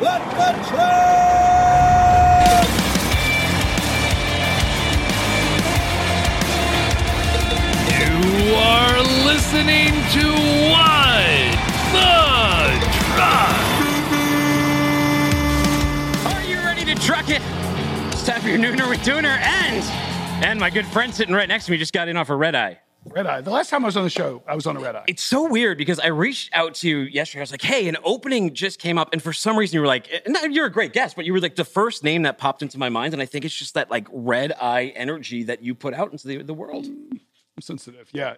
Let the truck! You are listening to Why the Truck! Are you ready to truck it? It's time for your Nooner with Dooner and my good friend sitting right next to me just got in off a red eye. Red eye. The last time I was on the show, I was on a red eye. It's so weird because I reached out to you yesterday. I was like, hey, an opening just came up. And for some reason, you were like, you're a great guest, but you were like the first name that popped into my mind. And I think it's just that like red eye energy that you put out into the world. I'm sensitive. Yeah,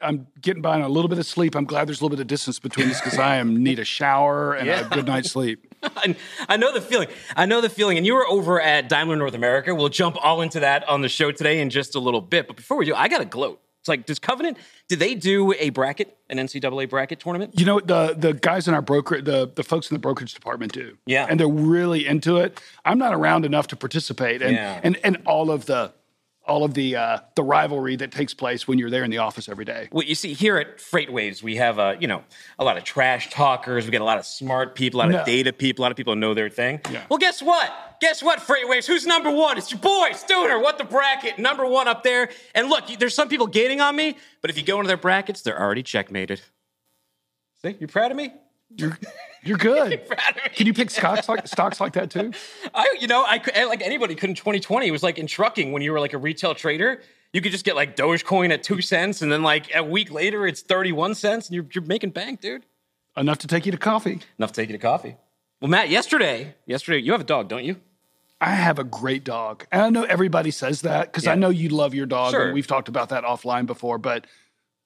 I'm getting by on a little bit of sleep. I'm glad there's a little bit of distance between us because I need a shower and a good night's sleep. I know the feeling. And you were over at Daimler North America. We'll jump all into that on the show today in just a little bit. But before we do, I got to gloat. It's like, does Covenant, did they do a bracket, an NCAA bracket tournament? You know, the guys in our broker, the folks in the brokerage department do. Yeah. And they're really into it. I'm not around enough to participate. And all of the rivalry that takes place when you're there in the office every day. Well, you see, here at FreightWaves, we have a lot of trash talkers. We get a lot of smart people, a lot of data people, a lot of people who know their thing. Yeah. Well, guess what? FreightWaves? Who's number one? It's your boy, Dooner. What the bracket? Number one up there. And look, there's some people gating on me, but if you go into their brackets, they're already checkmated. See, you proud of me? You're good. Can you pick stocks like that too? I like anybody could in 2020. It was like in trucking when you were like a retail trader, you could just get like Dogecoin at 2 cents, and then like a week later it's 31 cents, and you're making bank, dude. Enough to take you to coffee. Well, Matt, yesterday, you have a dog, don't you? I have a great dog, and I know everybody says that because I know you love your dog, sure. And we've talked about that offline before, but.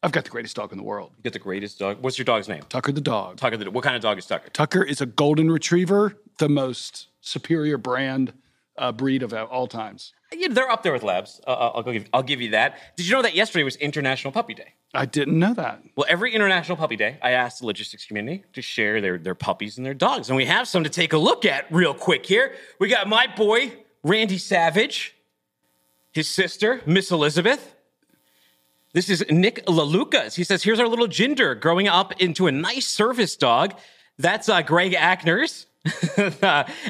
I've got the greatest dog in the world. You got the greatest dog? What's your dog's name? Tucker the dog. What kind of dog is Tucker? Tucker is a golden retriever, the most superior brand breed of all times. Yeah, they're up there with labs. I'll give you that. Did you know that yesterday was International Puppy Day? I didn't know that. Well, every International Puppy Day, I asked the logistics community to share their puppies and their dogs. And we have some to take a look at real quick here. We got my boy, Randy Savage, his sister, Miss Elizabeth. This is Nick LaLucas. He says, here's our little Jinder growing up into a nice service dog. That's Greg Ackner's,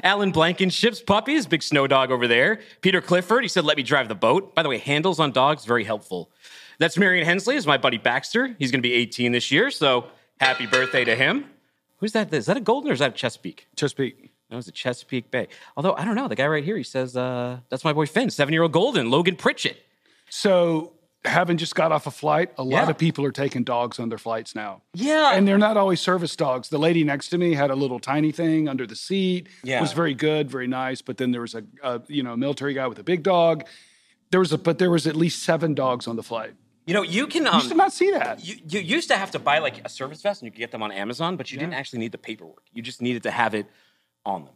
Alan Blankenship's puppy, his big snow dog over there. Peter Clifford, he said, let me drive the boat. By the way, handles on dogs, very helpful. That's Marion Hensley, is my buddy Baxter. He's going to be 18 this year, so happy birthday to him. Who's that? Is that a Golden or is that a Chesapeake? Chesapeake. That was a Chesapeake Bay. Although, I don't know, the guy right here, he says, that's my boy Finn, 7-year-old Golden, Logan Pritchett. So... Having just got off a flight, a lot of people are taking dogs on their flights now. Yeah. And they're not always service dogs. The lady next to me had a little tiny thing under the seat. Yeah. It was very good, very nice. But then there was a military guy with a big dog. There was at least 7 dogs on the flight. You know, you can... used to not see that. You used to have to buy like a service vest and you could get them on Amazon, but you didn't actually need the paperwork. You just needed to have it on them.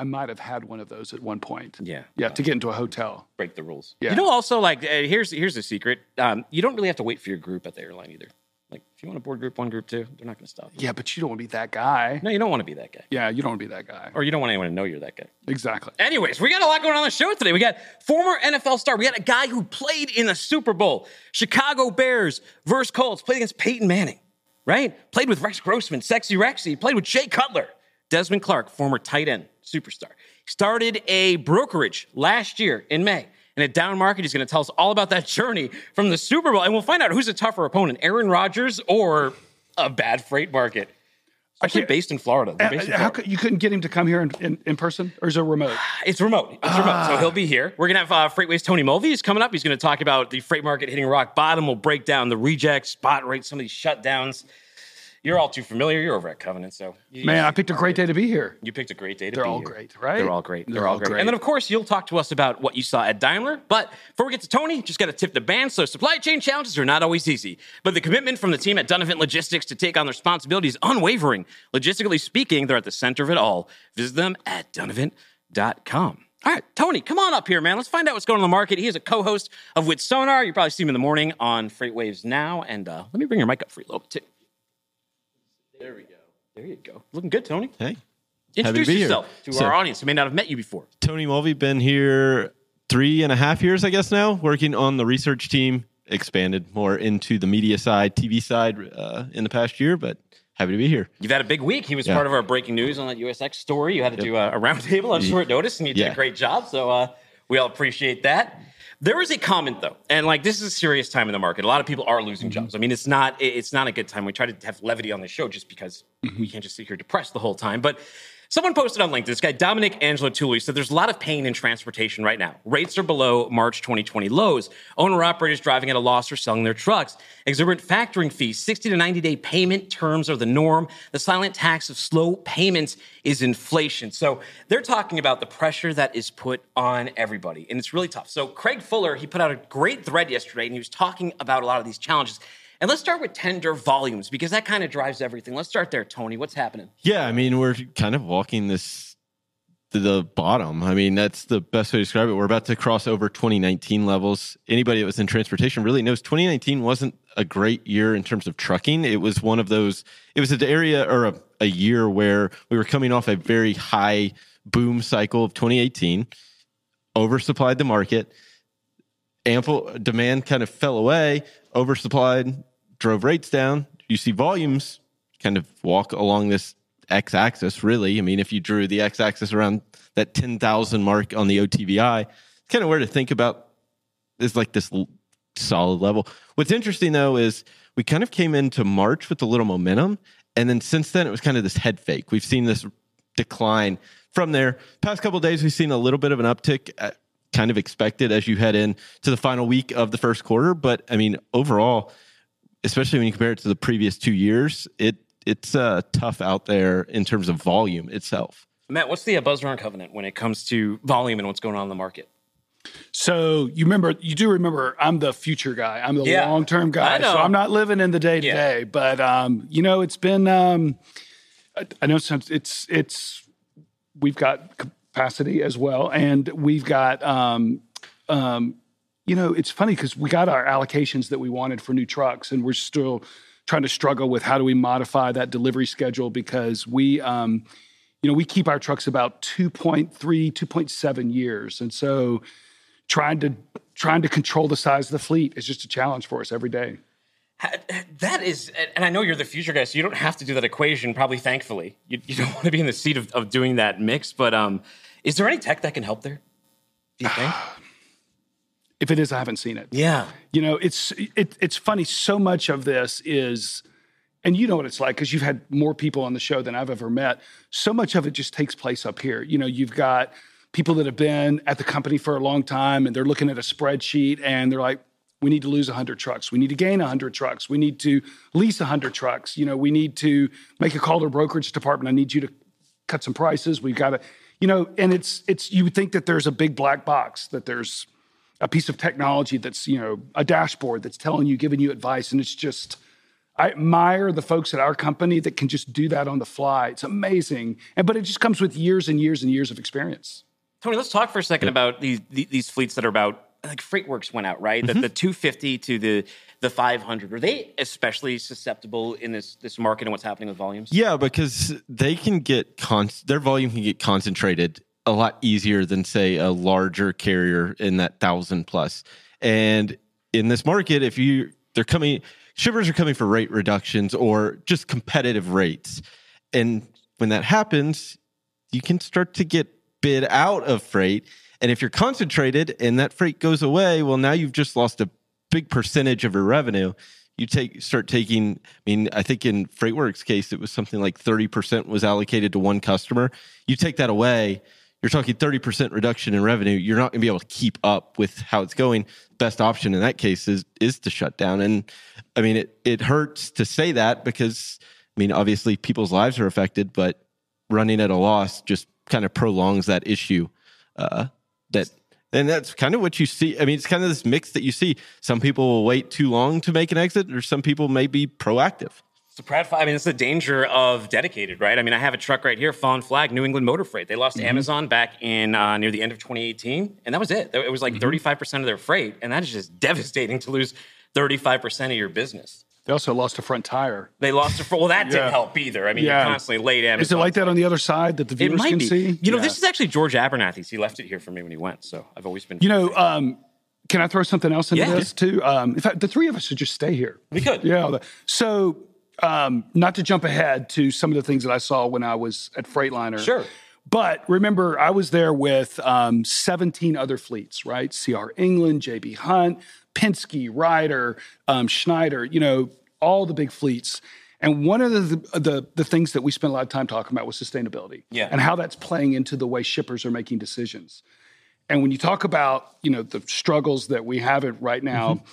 I might have had one of those at one point. Yeah. Yeah, to get into a hotel. Break the rules. Yeah. You know, also, like, here's the secret. You don't really have to wait for your group at the airline either. Like, if you want to board group 1, group 2, they're not going to stop you. Yeah, but you don't want to be that guy. No, you don't want to be that guy. Yeah, you don't want to be that guy. Or you don't want anyone to know you're that guy. Exactly. Anyways, we got a lot going on the show today. We got former NFL star. We got a guy who played in the Super Bowl. Chicago Bears versus Colts. Played against Peyton Manning, right? Played with Rex Grossman, Sexy Rexy. Played with Jay Cutler. Desmond Clark, former tight end, superstar, started a brokerage last year in May. In a down market, he's going to tell us all about that journey from the Super Bowl. And we'll find out who's a tougher opponent, Aaron Rodgers or a bad freight market. Actually based in Florida. You couldn't get him to come here in person? Or is it remote? It's remote. So he'll be here. We're going to have FreightWaves' Tony Mulvey is coming up. He's going to talk about the freight market hitting rock bottom. We'll break down the rejects, spot rates, some of these shutdowns. You're all too familiar. You're over at Covenant, so... I picked a great day to be here. You picked a great day to be here. They're all great, right? They're all great. They're all great. And then, of course, you'll talk to us about what you saw at Daimler. But before we get to Tony, just got to tip the band. So supply chain challenges are not always easy. But the commitment from the team at Donovan Logistics to take on their responsibility is unwavering. Logistically speaking, they're at the center of it all. Visit them at donovan.com. All right, Tony, come on up here, man. Let's find out what's going on in the market. He is a co-host of With Sonar. You probably see him in the morning on FreightWaves now. And let me bring your mic up for you a little bit, too. There we go. There you go. Looking good, Tony. Hey. Introduce yourself to our audience who may not have met you before. Tony Mulvey, been here 3.5 years, I guess now, working on the research team, expanded more into the media side, TV side in the past year, but Happy to be here. You've had a big week. He was part of our breaking news on that USX story. You had to do a roundtable on short notice, and you did a great job. So we all appreciate that. There was a comment, though, and like this is a serious time in the market. A lot of people are losing jobs. I mean, it's not a good time. We try to have levity on the show just because we can't just sit here depressed the whole time. But someone posted on LinkedIn, this guy, Dominic Angelotuli, said there's a lot of pain in transportation right now. Rates are below March 2020 lows. Owner-operators driving at a loss or selling their trucks. Exorbitant factoring fees, 60 to 90-day payment terms are the norm. The silent tax of slow payments is inflation. So they're talking about the pressure that is put on everybody, and it's really tough. So Craig Fuller, he put out a great thread yesterday, and he was talking about a lot of these challenges. And let's start with tender volumes, because that kind of drives everything. Let's start there, Tony. What's happening? Yeah, I mean, we're kind of walking this to the bottom. I mean, that's the best way to describe it. We're about to cross over 2019 levels. Anybody that was in transportation really knows 2019 wasn't a great year in terms of trucking. It was one of those, it was an area or a year where we were coming off a very high boom cycle of 2018, oversupplied the market, ample demand kind of fell away, oversupplied, drove rates down. You see volumes kind of walk along this x-axis, really. I mean, if you drew the x-axis around that 10,000 mark on the OTVI, it's kind of where to think about is like this solid level. What's interesting, though, is we kind of came into March with a little momentum, and then since then, it was kind of this head fake. We've seen this decline from there. Past couple of days, we've seen a little bit of an uptick kind of expected as you head in to the final week of the first quarter. But I mean, overall, especially when you compare it to the previous 2 years, it's tough out there in terms of volume itself. Matt, what's the buzz around Covenant when it comes to volume and what's going on in the market? So you do remember I'm the future guy. I'm the long-term guy. So I'm not living in the day-to-day, but it's been, I know it's we've got capacity as well. And we've got, it's funny because we got our allocations that we wanted for new trucks, and we're still trying to struggle with how do we modify that delivery schedule, because we, we keep our trucks about 2.3, 2.7 years. And so trying to control the size of the fleet is just a challenge for us every day. That is, and I know you're the future guy, so you don't have to do that equation, probably, thankfully. You don't want to be in the seat of doing that mix, but is there any tech that can help there, do you think? If it is, I haven't seen it. Yeah. It's funny. So much of this is, and you know what it's like, because you've had more people on the show than I've ever met. So much of it just takes place up here. You've got people that have been at the company for a long time, and they're looking at a spreadsheet, and they're like, we need to lose 100 trucks. We need to gain 100 trucks. We need to lease 100 trucks. We need to make a call to a brokerage department. I need you to cut some prices. We've got to, and it's you would think that there's a big black box, that there's a piece of technology that's, a dashboard that's telling you, giving you advice. And it's just, I admire the folks at our company that can just do that on the fly. It's amazing. But it just comes with years and years and years of experience. Tony, let's talk for a second about these fleets that are about, like Freightworks went out, right? The 250 to the 500. Are they especially susceptible in this market and what's happening with volumes? Yeah, because they can get their volume can get concentrated a lot easier than, say, a larger carrier in that 1,000 plus. And in this market, if shippers are coming for rate reductions or just competitive rates. And when that happens, you can start to get bid out of freight. And if you're concentrated and that freight goes away, well, now you've just lost a big percentage of your revenue. You start taking, I mean, I think in Freightworks' case, it was something like 30% was allocated to one customer. You take that away, you're talking 30% reduction in revenue. You're not going to be able to keep up with how it's going. Best option in that case is to shut down. And I mean, it hurts to say that because, I mean, obviously people's lives are affected, but running at a loss just kind of prolongs that issue. And that's kind of what you see. I mean, it's kind of this mix that you see. Some people will wait too long to make an exit, or some people may be proactive. It's the danger of dedicated, right? I mean, I have a truck right here, Fawn Flag, New England Motor Freight. They lost to Amazon back in near the end of 2018, and that was it. It was like 35% of their freight, and that is just devastating to lose 35% of your business. They also lost a front tire. Well, that didn't help either. I mean, you're constantly late. Amazon. Is it like that on the other side that the viewers can see? This is actually George Abernathy. He left it here for me when he went, so I've always been... can I throw something else into this, too? In fact, the three of us should just stay here. We could. Yeah. So Not to jump ahead to some of the things that I saw when I was at Freightliner. Sure. But remember, I was there with 17 other fleets, right? CR England, JB Hunt, Penske, Ryder, Schneider, you know, all the big fleets. And one of the things that we spent a lot of time talking about was sustainability. Yeah. And how that's playing into the way shippers are making decisions. And when you talk about, you know, the struggles that we have it right now, mm-hmm.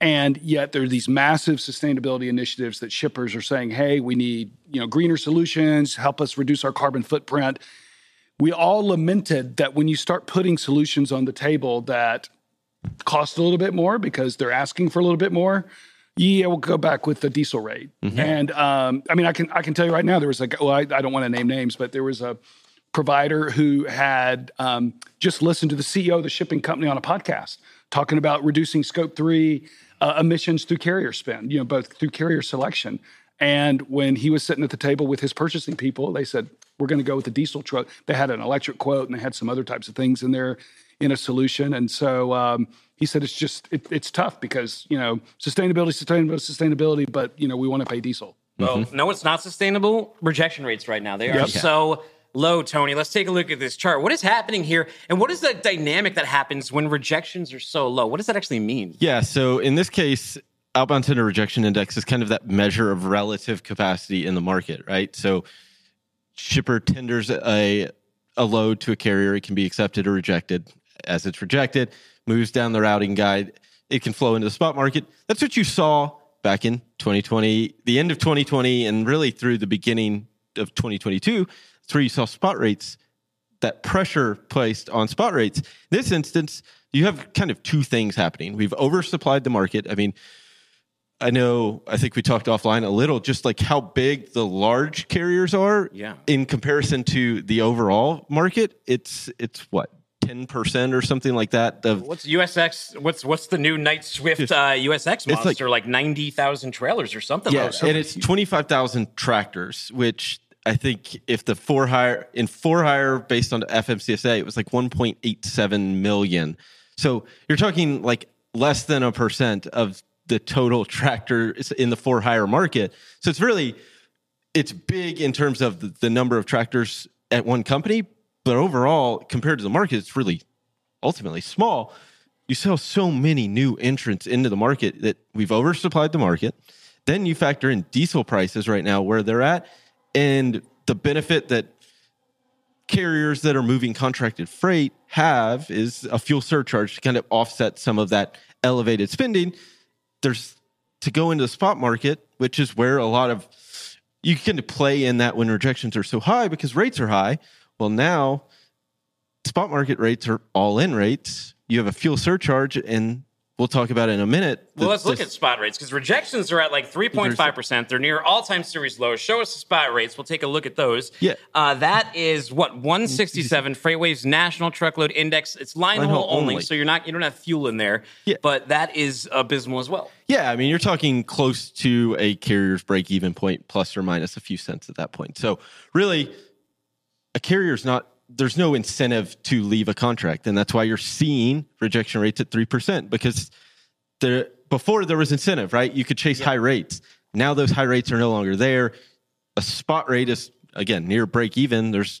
and yet there are these massive sustainability initiatives that shippers are saying, hey, we need, you know, greener solutions, help us reduce our carbon footprint. We all lamented that when you start putting solutions on the table that cost a little bit more because they're asking for a little bit more, yeah, we'll go back with the diesel rate. Mm-hmm. And I mean, I can tell you right now, there was like, well, I don't want to name names, but there was a provider who had just listened to the CEO of the shipping company on a podcast talking about reducing Scope 3 emissions through carrier spend, you know, both through carrier selection. And when he was sitting at the table with his purchasing people, they said, we're going to go with the diesel truck. They had an electric quote, and they had some other types of things in there in a solution. And so he said, it's just, it's tough because, you know, sustainability, but, you know, we want to pay diesel. Mm-hmm. Well, no, it's not sustainable. Rejection rates right now, they are so low, Tony. Let's take a look at this chart. What is happening here? And what is the dynamic that happens when rejections are so low? What does that actually mean? Yeah, so in this case, outbound tender rejection index is kind of that measure of relative capacity in the market, right? So shipper tenders a load to a carrier. It can be accepted or rejected. As it's rejected, moves down the routing guide. It can flow into the spot market. That's what you saw back in 2020, the end of 2020, and really through the beginning of 2022. That's where you saw spot rates, that pressure placed on spot rates. In this instance, you have kind of two things happening. We've oversupplied the market. I mean, I think we talked offline a little, just like how big the large carriers are in comparison to the overall market. It's what, 10% or something like that. What's USX? What's the new Knight Swift USX monster? It's like 90,000 trailers or something like that. And it's 25,000 tractors, which I think if the for hire based on FMCSA, it was like 1.87 million. So you're talking like less than 1% of the total tractors in the for hire market. So it's big in terms of the number of tractors at one company, but overall, compared to the market, it's really ultimately small. You sell so many new entrants into the market that we've oversupplied the market. Then you factor in diesel prices right now, where they're at, and the benefit that carriers that are moving contracted freight have is a fuel surcharge to kind of offset some of that elevated spending. There's to go into the spot market, which is where a lot of you can play in that when rejections are so high because rates are high. Well, now spot market rates are all-in rates. You have a fuel surcharge, and we'll talk about it in a minute. Well, let's look at spot rates because rejections are at like 3.5%. They're near all-time series lows. Show us the spot rates. We'll take a look at those. Yeah. That is, 167 FreightWaves National Truckload Index. It's line haul only, so you don't have fuel in there. Yeah. But that is abysmal as well. Yeah, I mean, you're talking close to a carrier's break-even point, plus or minus a few cents at that point. So really, a carrier's not, there's no incentive to leave a contract. And that's why you're seeing rejection rates at 3% because before there was incentive, right? You could chase high rates. Now those high rates are no longer there. A spot rate is, again, near break even. The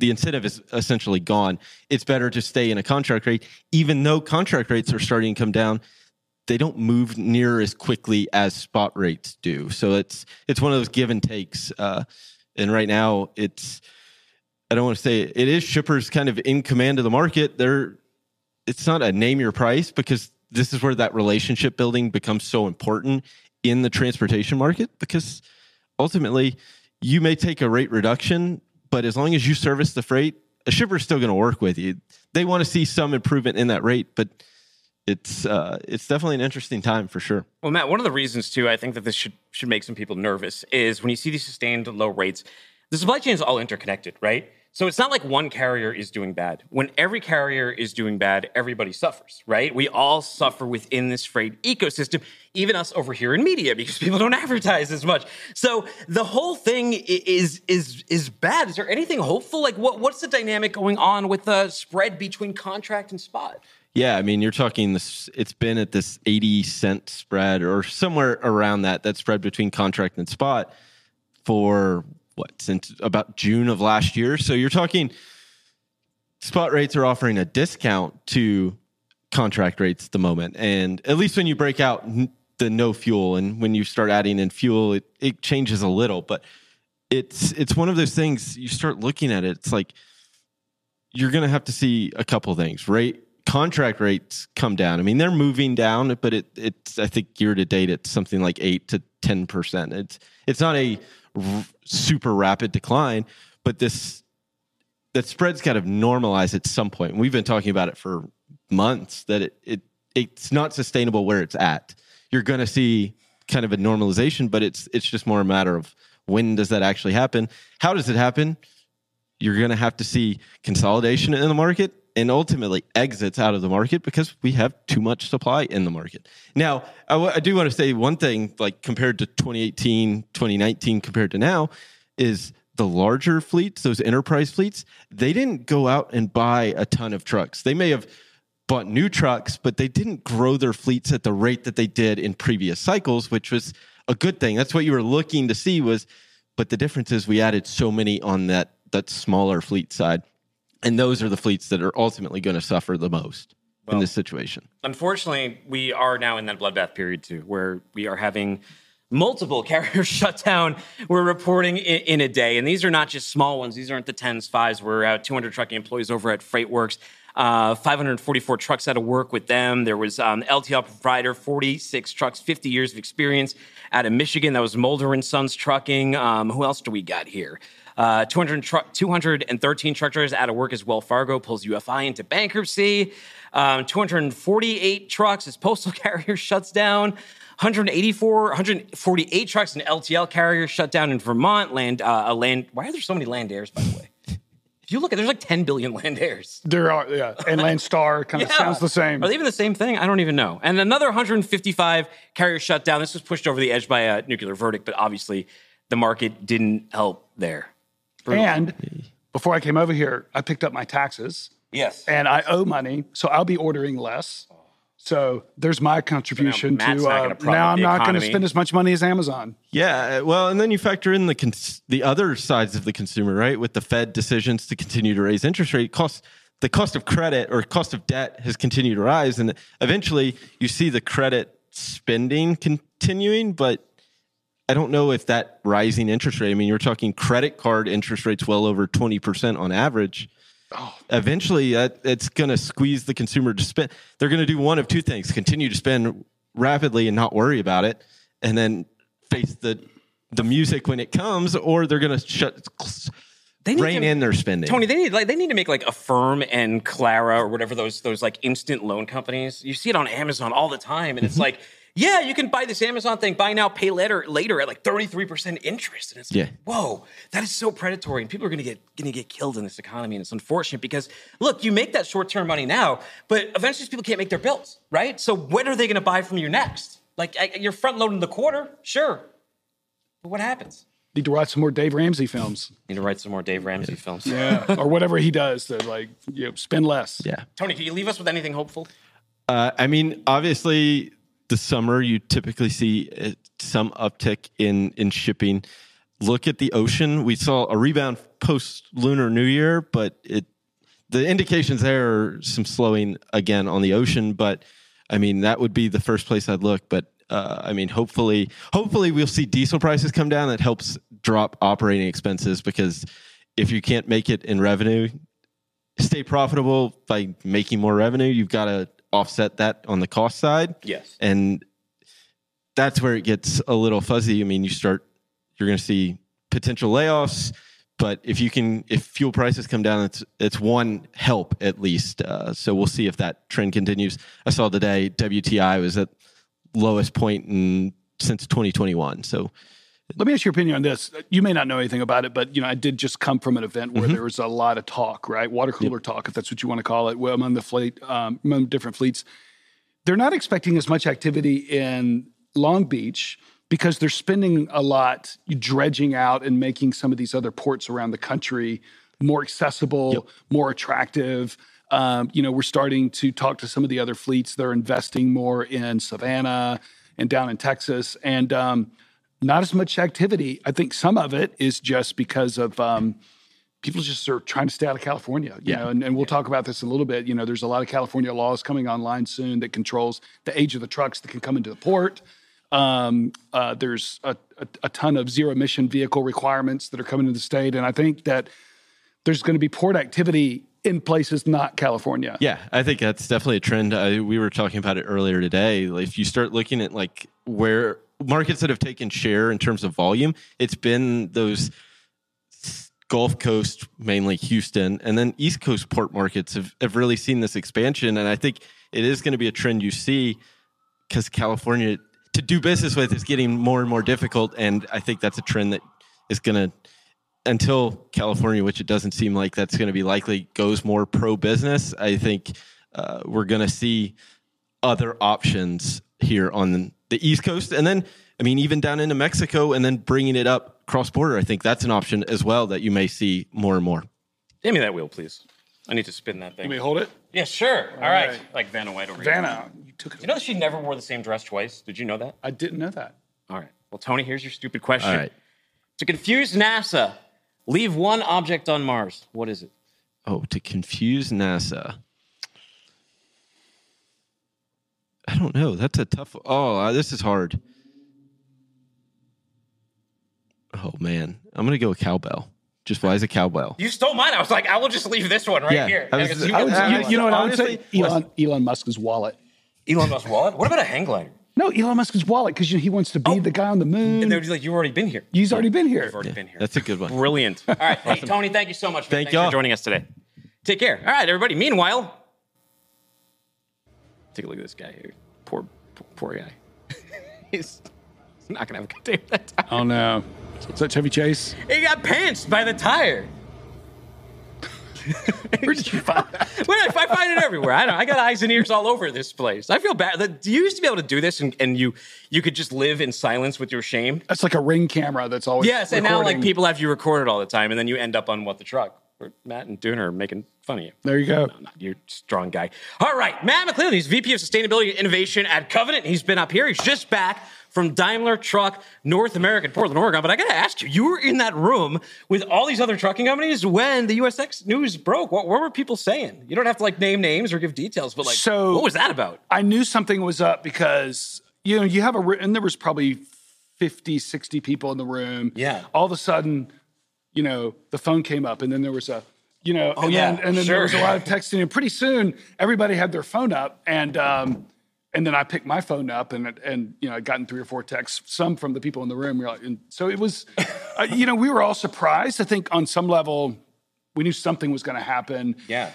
incentive is essentially gone. It's better to stay in a contract rate. Even though contract rates are starting to come down, they don't move near as quickly as spot rates do. So it's one of those give and takes. And right now I don't want to say it is shippers kind of in command of the market. It's not a name your price because this is where that relationship building becomes so important in the transportation market because ultimately you may take a rate reduction, but as long as you service the freight, a shipper is still going to work with you. They want to see some improvement in that rate, but it's definitely an interesting time for sure. Well, Matt, one of the reasons too, I think that this should make some people nervous is when you see these sustained low rates, the supply chain is all interconnected, right? So it's not like one carrier is doing bad. When every carrier is doing bad, everybody suffers, right? We all suffer within this freight ecosystem, even us over here in media because people don't advertise as much. So the whole thing is bad. Is there anything hopeful? Like what's the dynamic going on with the spread between contract and spot? Yeah, I mean, you're talking this. It's been at this 80-cent spread or somewhere around that spread between contract and spot for what, since about June of last year. So you're talking spot rates are offering a discount to contract rates at the moment, and at least when you break out the no fuel and when you start adding in fuel, it changes a little. But it's one of those things you start looking at it. It's like you're going to have to see a couple of things, right? Contract rates come down. I mean, they're moving down, but it's I think year to date it's something like 8 to 10%. It's not a super rapid decline, but that spread's got to normalize at some point. And we've been talking about it for months that it's not sustainable where it's at. You're going to see kind of a normalization, but it's just more a matter of when does that actually happen? How does it happen? You're going to have to see consolidation in the market and ultimately exits out of the market because we have too much supply in the market. Now, I do want to say one thing, like compared to 2018, 2019, compared to now, is the larger fleets, those enterprise fleets, they didn't go out and buy a ton of trucks. They may have bought new trucks, but they didn't grow their fleets at the rate that they did in previous cycles, which was a good thing. That's what you were looking to see was, but the difference is we added so many on that smaller fleet side. And those are the fleets that are ultimately going to suffer the most in this situation. Unfortunately, we are now in that bloodbath period too, where we are having multiple carriers shut down. We're reporting in a day. And these are not just small ones. These aren't the 10s, 5s. We're out 200 trucking employees over at Freightworks. 544 trucks out of work with them. There was LTL provider, 46 trucks, 50 years of experience out of Michigan. That was Mulder & Sons Trucking. Who else do we got here? 213 truck drivers out of work as Wells Fargo pulls UFI into bankruptcy. 248 trucks as postal carrier shuts down. 148 trucks and LTL carrier shut down in Vermont. Why are there so many Land Airs, by the way? If you look at, there's like 10 billion Land Airs. There are, yeah. And Landstar kind of sounds the same. Are they even the same thing? I don't even know. And another 155 carrier shut down. This was pushed over the edge by a nuclear verdict, but obviously the market didn't help there. And before I came over here, I picked up my taxes. Yes. And I owe money, so I'll be ordering less. So there's my contribution now I'm not going to spend as much money as Amazon. Yeah, well, and then you factor in the other sides of the consumer, right? With the Fed decisions to continue to raise interest rate, the cost of credit or cost of debt has continued to rise. And eventually you see the credit spending continuing, but I don't know if that rising interest rate, I mean, you're talking credit card interest rates well over 20% on average. Eventually, it's going to squeeze the consumer to spend. They're going to do one of two things, continue to spend rapidly and not worry about it, and then face the music when it comes, or they're going to rein in their spending. Tony, they need to make like Affirm and Clara or whatever those like instant loan companies. You see it on Amazon all the time, and it's like, yeah, you can buy this Amazon thing, buy now, pay later at like 33% interest. And it's like, whoa, that is so predatory. And people are gonna get killed in this economy. And it's unfortunate because, look, you make that short-term money now, but eventually these people can't make their bills, right? So when are they going to buy from you next? Like, you're front-loading the quarter, sure. But what happens? Need to watch some more Dave Ramsey films. Yeah, or whatever he does to, like, spend less. Yeah. Tony, can you leave us with anything hopeful? I mean, obviously, the summer, you typically see some uptick in shipping. Look at the ocean. We saw a rebound post-Lunar New Year, but the indications there are some slowing again on the ocean. But, I mean, that would be the first place I'd look. But, I mean, hopefully we'll see diesel prices come down. That helps drop operating expenses because if you can't make it in revenue, stay profitable by making more revenue. You've got to offset that on the cost side. Yes. And that's where it gets a little fuzzy. I mean, you're going to see potential layoffs, but if fuel prices come down, it's one help at least. So we'll see if that trend continues. I saw today WTI was at lowest point since 2021. So let me ask your opinion on this. You may not know anything about it, but I did just come from an event where there was a lot of talk, right? Water cooler talk, if that's what you want to call it, among the fleet, among different fleets. They're not expecting as much activity in Long Beach because they're spending a lot dredging out and making some of these other ports around the country more accessible, more attractive. We're starting to talk to some of the other fleets. They're investing more in Savannah and down in Texas, and not as much activity. I think some of it is just because of people just are trying to stay out of California, you know, and we'll talk about this in a little bit. You know, there's a lot of California laws coming online soon that controls the age of the trucks that can come into the port. There's a ton of zero-emission vehicle requirements that are coming to the state, and I think that there's going to be port activity in places not California. Yeah, I think that's definitely a trend. We were talking about it earlier today. Like, if you start looking at like where markets that have taken share in terms of volume, it's been those Gulf Coast, mainly Houston, and then East Coast port markets have really seen this expansion, and I think it is going to be a trend you see because California to do business with is getting more and more difficult. And I think that's a trend that is going to, until California, which it doesn't seem like that's going to be likely, goes more pro-business. I think we're going to see other options here on the East Coast. And then, I mean, even down into Mexico and then bringing it up cross-border. I think that's an option as well that you may see more and more. Give me that wheel, please. I need to spin that thing. Can we hold it? Yeah, sure. All right. Like Vanna White over here. Vanna, you took it. You know that she never wore the same dress twice? Did you know that? I didn't know that. All right. Well, Tony, here's your stupid question. All right. To confuse NASA, leave one object on Mars. What is it? Oh, to confuse NASA. I don't know. That's a tough one. Oh, this is hard. Oh, man. I'm going to go with cowbell. Just flies a cowbell. You stole mine. I was like, I will just leave this one right here. You know what I would say? Elon Musk's wallet. Elon Musk's wallet? What about a hang glider? No, Elon Musk's wallet, because he wants to be the guy on the moon. And they're just like, you've already been here. He's already been here. You've already been here. That's a good one. Brilliant. All right. Hey, Tony, thank you so much, man. Thanks for joining us today. Take care. All right, everybody. Meanwhile, take a look at this guy here. Poor guy. He's not going to have a good day with that tire. Oh, no. Is that Chevy Chase? He got pantsed by the tire. Where did you find that? I find it everywhere. I got eyes and ears all over this place. I feel bad. You used to be able to do this, and you could just live in silence with your shame. That's like a Ring camera that's always recording. And now like people have you recorded all the time, and then you end up on What the Truck, where Matt and Dooner are making fun of you. There you go. No, not you're a strong guy. All right, Matt McClellan, he's VP of Sustainability and Innovation at Covenant. He's been up here. He's just back from Daimler Truck North America in Portland, Oregon. But I got to ask you, you were in that room with all these other trucking companies when the USX news broke. What were people saying? You don't have to like name names or give details, but like, so what was that about? I knew something was up because, you know, you have and there was probably 50, 60 people in the room. Yeah. All of a sudden, you know, the phone came up and then there was there was a lot of texting. And pretty soon everybody had their phone up and then I picked my phone up, and you know, I'd gotten 3 or 4 texts, some from the people in the room. And so it was, we were all surprised. I think on some level, we knew something was going to happen. Yeah.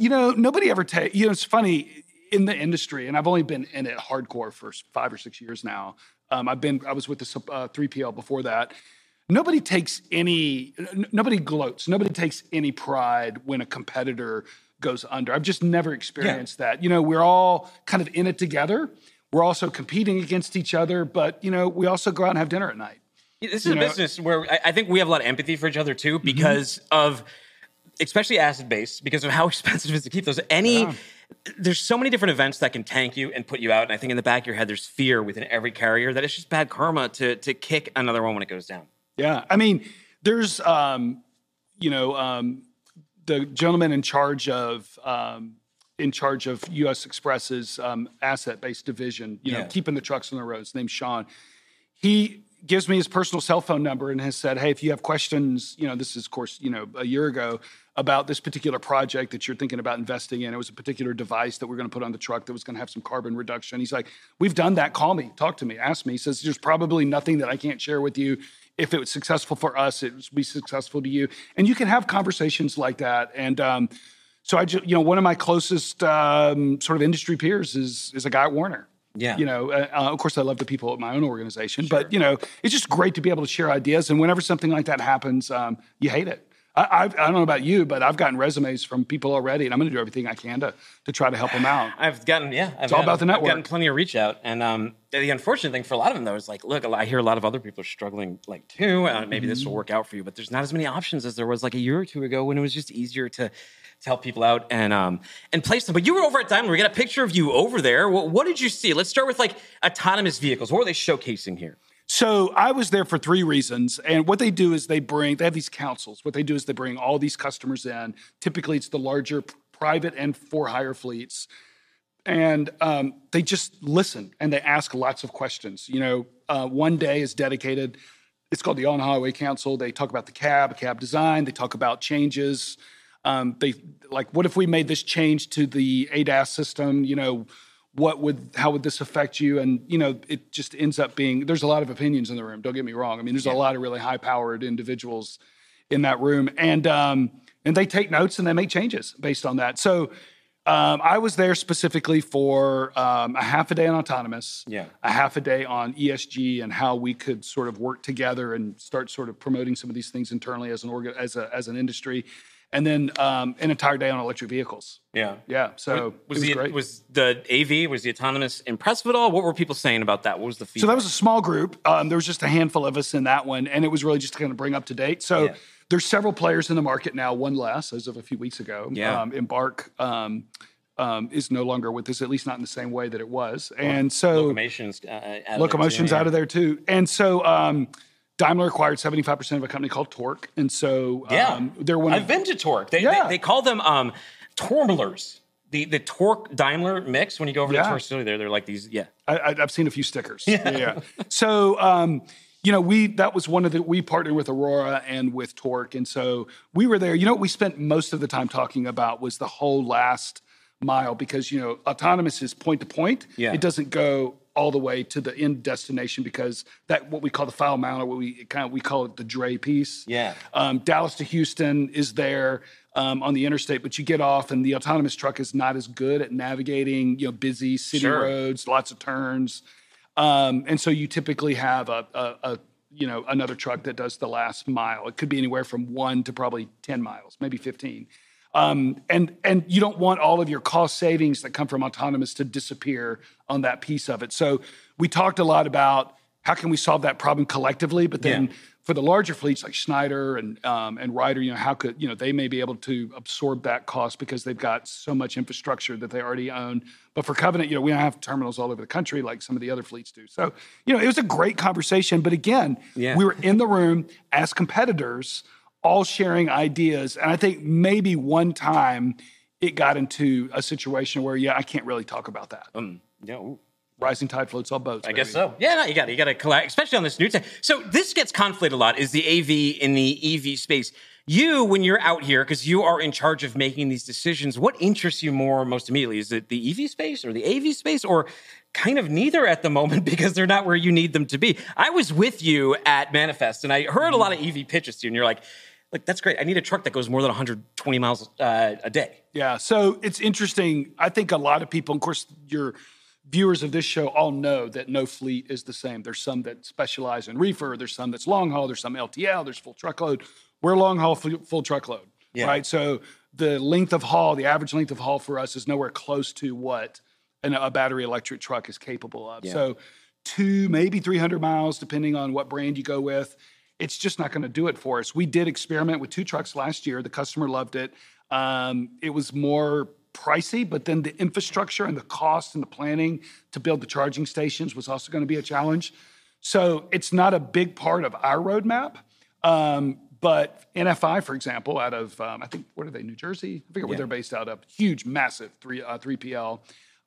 Nobody ever it's funny in the industry, and I've only been in it hardcore for 5 or 6 years now. I was with the 3PL before that. Nobody gloats. Nobody takes any pride when a competitor goes under. I've just never experienced that. You know, we're all kind of in it together. We're also competing against each other, but, you know, we also go out and have dinner at night. This is a business where I think we have a lot of empathy for each other, too, because of, especially asset-based, because of how expensive it is to keep those. There's so many different events that can tank you and put you out. And I think in the back of your head, there's fear within every carrier that it's just bad karma to kick another one when it goes down. Yeah. I mean, there's, the gentleman in charge of U.S. Express's asset-based division, keeping the trucks on the roads, named Sean. He gives me his personal cell phone number and has said, hey, if you have questions, you know, this is, of course, you know, a year ago, about this particular project that you're thinking about investing in. It was a particular device that we're going to put on the truck that was going to have some carbon reduction. He's like, we've done that. Call me. Talk to me. Ask me. He says, there's probably nothing that I can't share with you. If it was successful for us, it would be successful to you. And you can have conversations like that. And so I just, one of my closest sort of industry peers is a guy at Warner. Yeah. You know, of course I love the people at my own organization, sure. But you know, it's just great to be able to share ideas. And whenever something like that happens, you hate it. I don't know about you, but I've gotten resumes from people already, and I'm going to do everything I can to try to help them out. It's all about the network. I've gotten plenty of reach out, and the unfortunate thing for a lot of them though is like, look, I hear a lot of other people are struggling like too. Maybe this will work out for you, but there's not as many options as there was like a year or two ago when it was just easier to help people out and place them. But you were over at Daimler. We got a picture of you over there. What did you see? Let's start with like autonomous vehicles. What were they showcasing here? So I was there for three reasons. And what they do is they have these councils. What they do is they bring all these customers in. Typically, it's the larger private and for-hire fleets. And they just listen, and they ask lots of questions. You know, one day is dedicated. It's called the On-Highway Council. They talk about the cab design. They talk about changes. They like, what if we made this change to the ADAS system? You know, how would this affect you? And, you know, it just ends up being, there's a lot of opinions in the room. Don't get me wrong. I mean, there's a lot of really high-powered individuals in that room. And they take notes and they make changes based on that. So I was there specifically for a half a day on autonomous, a half a day on ESG and how we could sort of work together and start sort of promoting some of these things internally as an industry. And then an entire day on electric vehicles. Yeah. So it was great. Was the AV, was the autonomous impressive at all? What were people saying about that? What was the feedback? So that was a small group. There was just a handful of us in that one. And it was really just to kind of bring up to date. So there's several players in the market now, one less as of a few weeks ago. Embark is no longer with us, at least not in the same way that it was. And so Locomotion's out of there too. And so... Daimler acquired 75% of a company called Torc, and so they're one. I've been to Torc. They call them Tormlers. The Torc Daimler mix. When you go over to the Torc facility, they're like these. I've seen a few stickers. So you know, we partnered with Aurora and with Torc, and so we were there. You know, what we spent most of the time talking about was the whole last mile, because you know autonomous is point to point. It doesn't go all the way to the end destination, because that what we call the file mount, or what we call it the dray piece. Dallas to Houston is there on the interstate, but you get off and the autonomous truck is not as good at navigating, you know, busy city roads, lots of turns, and so you typically have a you know another truck that does the last mile. It could be anywhere from 1 to probably 10 miles, maybe 15. And you don't want all of your cost savings that come from autonomous to disappear on that piece of it. So we talked a lot about how can we solve that problem collectively, but then for the larger fleets like Schneider and Ryder, you know, how could, you know, they may be able to absorb that cost because they've got so much infrastructure that they already own. But for Covenant, you know, we don't have terminals all over the country like some of the other fleets do. So, you know, it was a great conversation, but again, we were in the room as competitors, all sharing ideas. And I think maybe one time it got into a situation where, I can't really talk about that. Rising tide floats all boats. I guess so. Yeah, no, you got to collect, especially on this new tech. So this gets conflated a lot, is the AV in the EV space. You, when you're out here, because you are in charge of making these decisions, what interests you more most immediately? Is it the EV space or the AV space, or kind of neither at the moment because they're not where you need them to be? I was with you at Manifest and I heard a lot of EV pitches to you, and you're like, that's great. I need a truck that goes more than 120 miles a day. Yeah, so it's interesting. I think a lot of people, of course, your viewers of this show all know that no fleet is the same. There's some that specialize in reefer. There's some that's long haul. There's some LTL. There's full truckload. We're long haul, full truckload, right? So the length of haul, the average length of haul for us is nowhere close to what a battery electric truck is capable of. So 200, maybe 300 miles, depending on what brand you go with. It's just not going to do it for us. We did experiment with 2 trucks last year. The customer loved it. It was more pricey, but then the infrastructure and the cost and the planning to build the charging stations was also going to be a challenge. So it's not a big part of our roadmap. But NFI, for example, out of, I think, what are they, New Jersey? I forget where they're based out of. Huge, massive 3PL.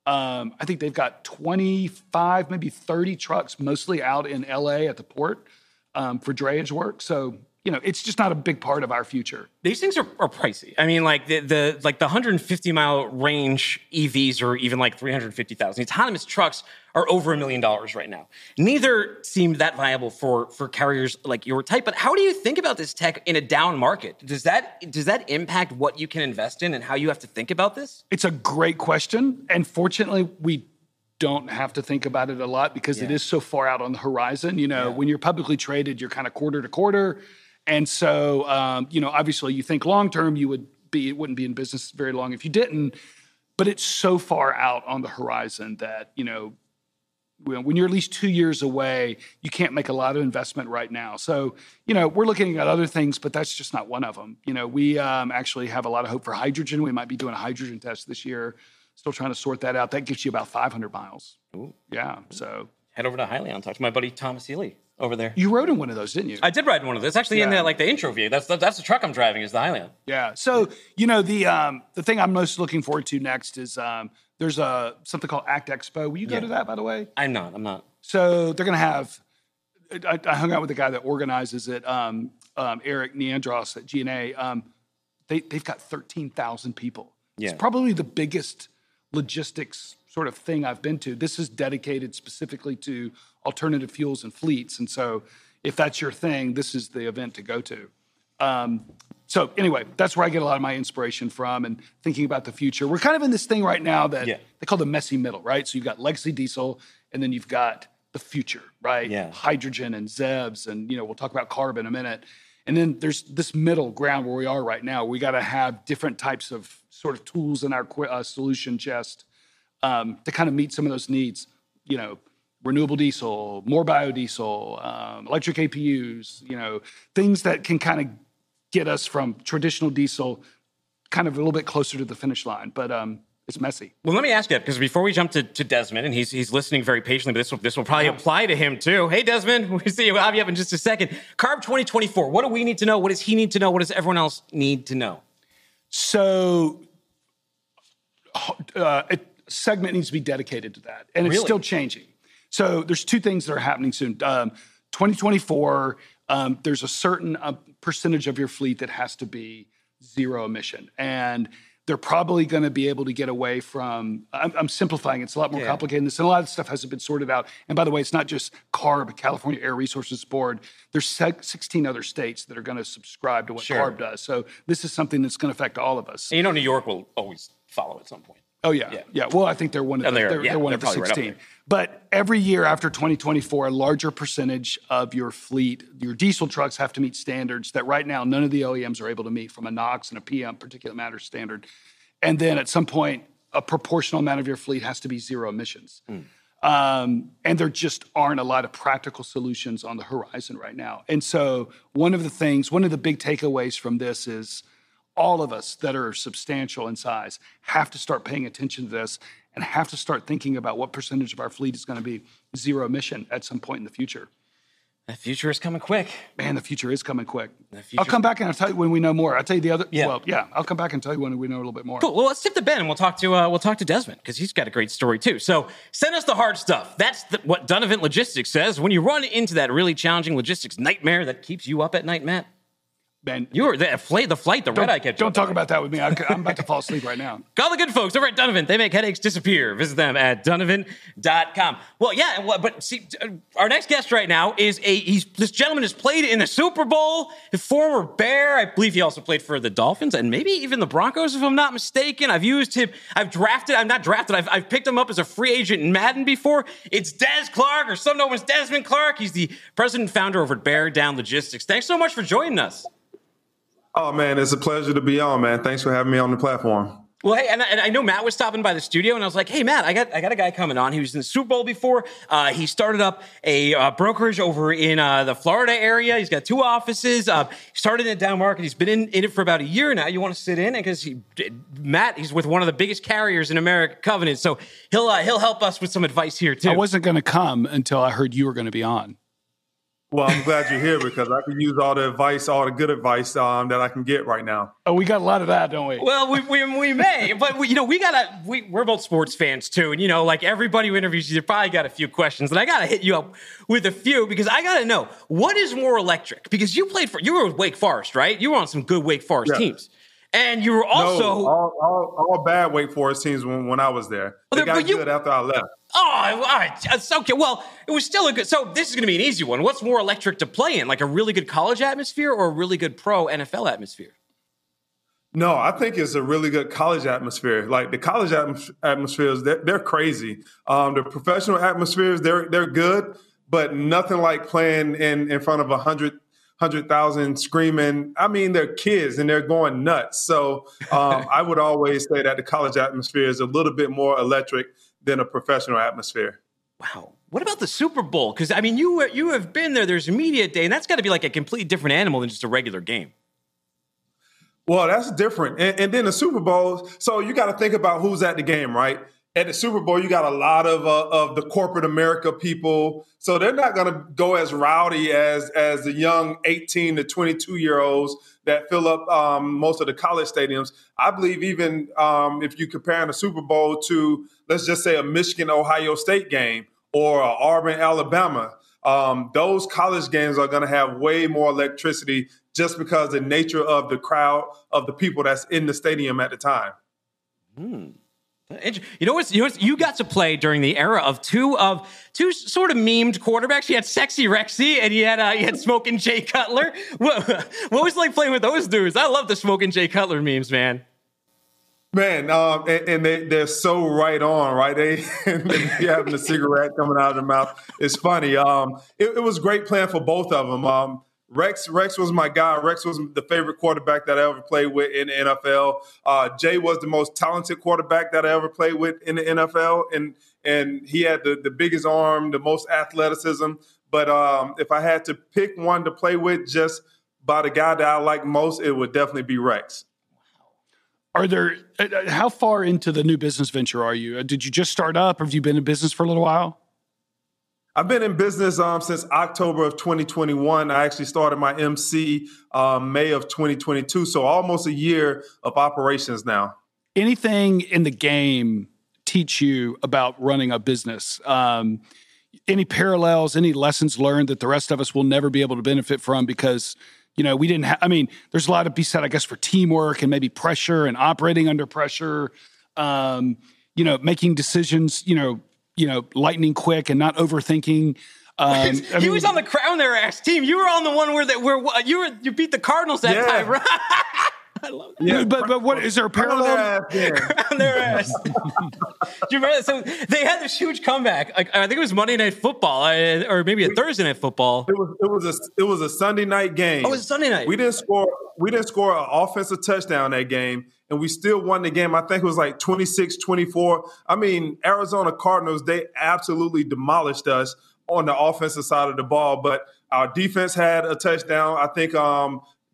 I think they've got 25, maybe 30 trucks, mostly out in LA at the port. For drayage work. So, you know, it's just not a big part of our future. These things are pricey. I mean, like the 150 mile range EVs or even like 350,000. Autonomous trucks are over $1 million right now. Neither seemed that viable for carriers like your type. But how do you think about this tech in a down market? Does that impact what you can invest in and how you have to think about this? It's a great question. And fortunately, we don't have to think about it a lot because it is so far out on the horizon. You know, when you're publicly traded, you're kind of quarter to quarter. And so, you know, obviously you think long-term you would be, it wouldn't be in business very long if you didn't, but it's so far out on the horizon that, you know, when you're at least 2 years away, you can't make a lot of investment right now. So, you know, we're looking at other things, but that's just not one of them. You know, we actually have a lot of hope for hydrogen. We might be doing a hydrogen test this year. Still trying to sort that out. That gets you about 500 miles. Ooh. Yeah, so. Head over to Highland and talk to my buddy Thomas Ely over there. You rode in one of those, didn't you? I did ride in one of those. It's actually in there, like the intro view. That's the truck I'm driving is the Highland. Yeah, so, you know, the thing I'm most looking forward to next is there's something called ACT Expo. Will you go to that, by the way? I'm not. So they're going to have, I hung out with the guy that organizes it, Eric Neandros at G&A. They've got 13,000 people. Yeah. It's probably the biggest logistics sort of thing I've been to. This is dedicated specifically to alternative fuels and fleets. And so if that's your thing, this is the event to go to. So anyway, that's where I get a lot of my inspiration from and thinking about the future. We're kind of in this thing right now that they call the messy middle, right? So you've got legacy diesel and then you've got the future, right? Yeah. Hydrogen and ZEBs and, you know, we'll talk about CARB in a minute. And then there's this middle ground where we are right now. We got to have different types of sort of tools in our solution chest to kind of meet some of those needs. You know, renewable diesel, more biodiesel, electric APUs, you know, things that can kind of get us from traditional diesel kind of a little bit closer to the finish line. But it's messy. Well, let me ask you, because before we jump to Desmond, and he's listening very patiently, but this will probably apply to him too. Hey, Desmond, we'll see you in just a second. CARB 2024, what do we need to know? What does he need to know? What does everyone else need to know? So a segment needs to be dedicated to that, and it's still changing. So there's two things that are happening soon. 2024, there's a certain percentage of your fleet that has to be zero emission, and they're probably going to be able to get away from, I'm simplifying, it's a lot more complicated than this, and a lot of stuff hasn't been sorted out. And by the way, it's not just CARB, California Air Resources Board. There's 16 other states that are going to subscribe to what CARB does. So this is something that's going to affect all of us. And you know, New York will always follow at some point. Oh, yeah. Well, I think they're one of the 16. Right, but every year after 2024, a larger percentage of your fleet, your diesel trucks, have to meet standards that right now none of the OEMs are able to meet, from a NOx and a PM, particulate matter standard. And then at some point, a proportional amount of your fleet has to be zero emissions. And there just aren't a lot of practical solutions on the horizon right now. And so one of the big takeaways from this is, all of us that are substantial in size have to start paying attention to this and have to start thinking about what percentage of our fleet is going to be zero emission at some point in the future. The future is coming quick. Man, the future is coming quick. I'll come back and I'll tell you when we know more. I'll tell you the other. Yeah. Well, yeah, I'll come back and tell you when we know a little bit more. Cool. Well, let's tip the bend and we'll talk to Desmond, because he's got a great story too. So send us the hard stuff. That's what Donovan Logistics says. When you run into that really challenging logistics nightmare that keeps you up at night, Matt. Ben, you were the flight, the red eye catch. Don't talk about that with me. I'm about to fall asleep right now. Call the good folks over at Donovan. They make headaches disappear. Visit them at donovan.com. Well, yeah, but see, our next guest right now is this gentleman has played in the Super Bowl, a former Bear. I believe he also played for the Dolphins and maybe even the Broncos, if I'm not mistaken. I've used him. I've picked him up as a free agent in Madden before. It's Des Clark, or some know him as Desmond Clark. He's the president and founder over at Bear Down Logistics. Thanks so much for joining us. Oh, man, it's a pleasure to be on, man. Thanks for having me on the platform. Well, hey, and I know Matt was stopping by the studio, and I was like, hey, Matt, I got a guy coming on. He was in the Super Bowl before. He started up a brokerage over in the Florida area. He's got two offices. Started in a down market. He's been in it for about a year now. You want to sit in? Because he's with one of the biggest carriers in America, Covenant. So he'll help us with some advice here, too. I wasn't going to come until I heard you were going to be on. Well, I'm glad you're here, because I can use all the good advice that I can get right now. Oh, we got a lot of that, don't we? Well, we may, but we're both sports fans too, and you know, like everybody who interviews you probably got a few questions, and I gotta hit you up with a few, because I gotta know, what is more electric? Because you were with Wake Forest, right? You were on some good Wake Forest teams. And you were also... No, all bad Wake Forest teams when I was there. Well, they got good after I left. Oh, all right. That's okay. Well, it was still a good... So this is going to be an easy one. What's more electric to play in? Like a really good college atmosphere or a really good pro NFL atmosphere? No, I think it's a really good college atmosphere. Like the college atmospheres, they're crazy. The professional atmospheres, they're good, but nothing like playing in front of 100 100,000 screaming. I mean, they're kids and they're going nuts. So I would always say that the college atmosphere is a little bit more electric than a professional atmosphere. Wow. What about the Super Bowl? Because, I mean, you have been there. There's media day, and that's got to be like a completely different animal than just a regular game. Well, that's different. And then the Super Bowl, so you got to think about who's at the game, right? At the Super Bowl, you got a lot of the corporate America people. So they're not going to go as rowdy as the young 18 to 22-year-olds that fill up most of the college stadiums. I believe even if you're comparing the Super Bowl to, let's just say, a Michigan-Ohio State game or a Auburn-Alabama, those college games are going to have way more electricity just because the nature of the crowd, of the people that's in the stadium at the time. Hmm. You know what? You got to play during the era of two sort of memed quarterbacks. You had Sexy Rexy and you had Smoking Jay Cutler. What was it like playing with those dudes? I love the Smoking Jay Cutler memes, man. Man, and they're so right on, right? They having a cigarette coming out of their mouth. It's funny. It was great playing for both of them. Rex was my guy. Rex was the favorite quarterback that I ever played with in the NFL. Jay was the most talented quarterback that I ever played with in the NFL. And he had the biggest arm, the most athleticism. But if I had to pick one to play with just by the guy that I like most, it would definitely be Rex. How far into the new business venture are you? Did you just start up or have you been in business for a little while? I've been in business since October of 2021. I actually started my MC May of 2022, so almost a year of operations now. Anything in the game teach you about running a business? Any parallels, any lessons learned that the rest of us will never be able to benefit from because, you know, we didn't have, I mean, there's a lot to be said, I guess, for teamwork and maybe pressure and operating under pressure, you know, making decisions, you know, lightning quick and not overthinking. He was on the Crown Their Ass team. You were on the one where you beat the Cardinals that time, right? I love that. Yeah, but what is there a parallel? Crown Their Ass. Do you remember that? So they had this huge comeback. I think it was Monday Night Football, or maybe a Thursday Night Football. It was a Sunday night game. Oh, it was Sunday night. We didn't score an offensive touchdown that game, and we still won the game. I think it was like 26-24. I mean, Arizona Cardinals, they absolutely demolished us on the offensive side of the ball, but our defense had a touchdown. I think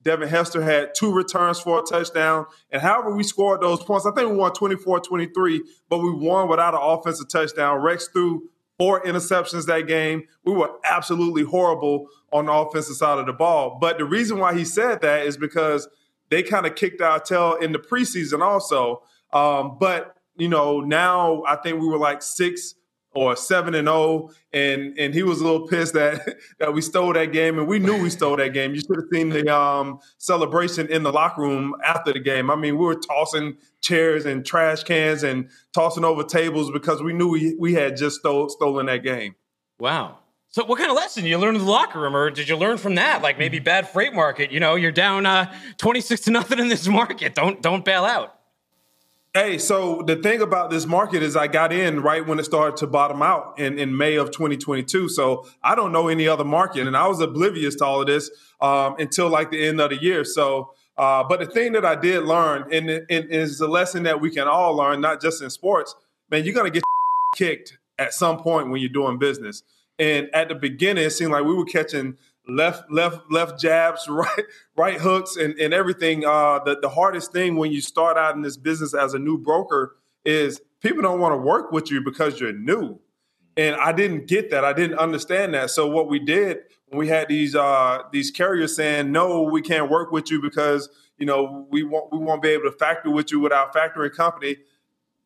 Devin Hester had 2 returns for a touchdown. And however we scored those points, I think we won 24-23, but we won without an offensive touchdown. Rex threw 4 interceptions that game. We were absolutely horrible on the offensive side of the ball. But the reason why he said that is because they kind of kicked our tail in the preseason also. But, you know, now I think we were like 6 or 7-0, and he was a little pissed that we stole that game, and we knew we stole that game. You should have seen the celebration in the locker room after the game. I mean, we were tossing chairs and trash cans and tossing over tables because we knew we had just stolen that game. Wow. So what kind of lesson you learned in the locker room, or did you learn from that? Like maybe bad freight market, you know, you're down 26-0 in this market. Don't bail out. Hey, so the thing about this market is I got in right when it started to bottom out in May of 2022. So I don't know any other market, and I was oblivious to all of this until like the end of the year. So, but the thing that I did learn, and is a lesson that we can all learn, not just in sports, man, you're going to get kicked at some point when you're doing business. And at the beginning, it seemed like we were catching left jabs, right hooks, and everything. The hardest thing when you start out in this business as a new broker is people don't want to work with you because you're new. And I didn't get that. I didn't understand that. So what we did when we had these carriers saying, no, we can't work with you because, you know, we won't be able to factor with you with our factoring company.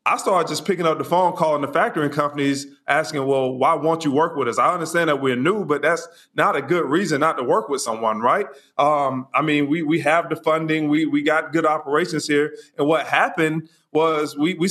I started just picking up the phone, calling the factoring companies, asking, well, why won't you work with us? I understand that we're new, but that's not a good reason not to work with someone, right? I mean, we have the funding. We got good operations here. And what happened was they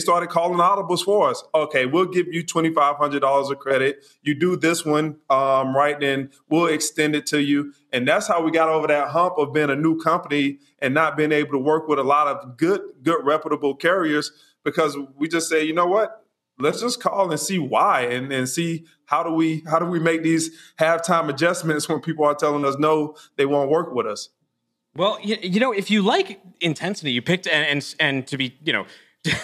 started calling audibles for us. Okay, we'll give you $2,500 of credit. You do this one, right, then we'll extend it to you. And that's how we got over that hump of being a new company and not being able to work with a lot of good reputable carriers, because we just say, you know what, let's just call and see why, and see how do we make these halftime adjustments when people are telling us, no, they won't work with us. Well, you know, if you like intensity, you picked and to be, you know, to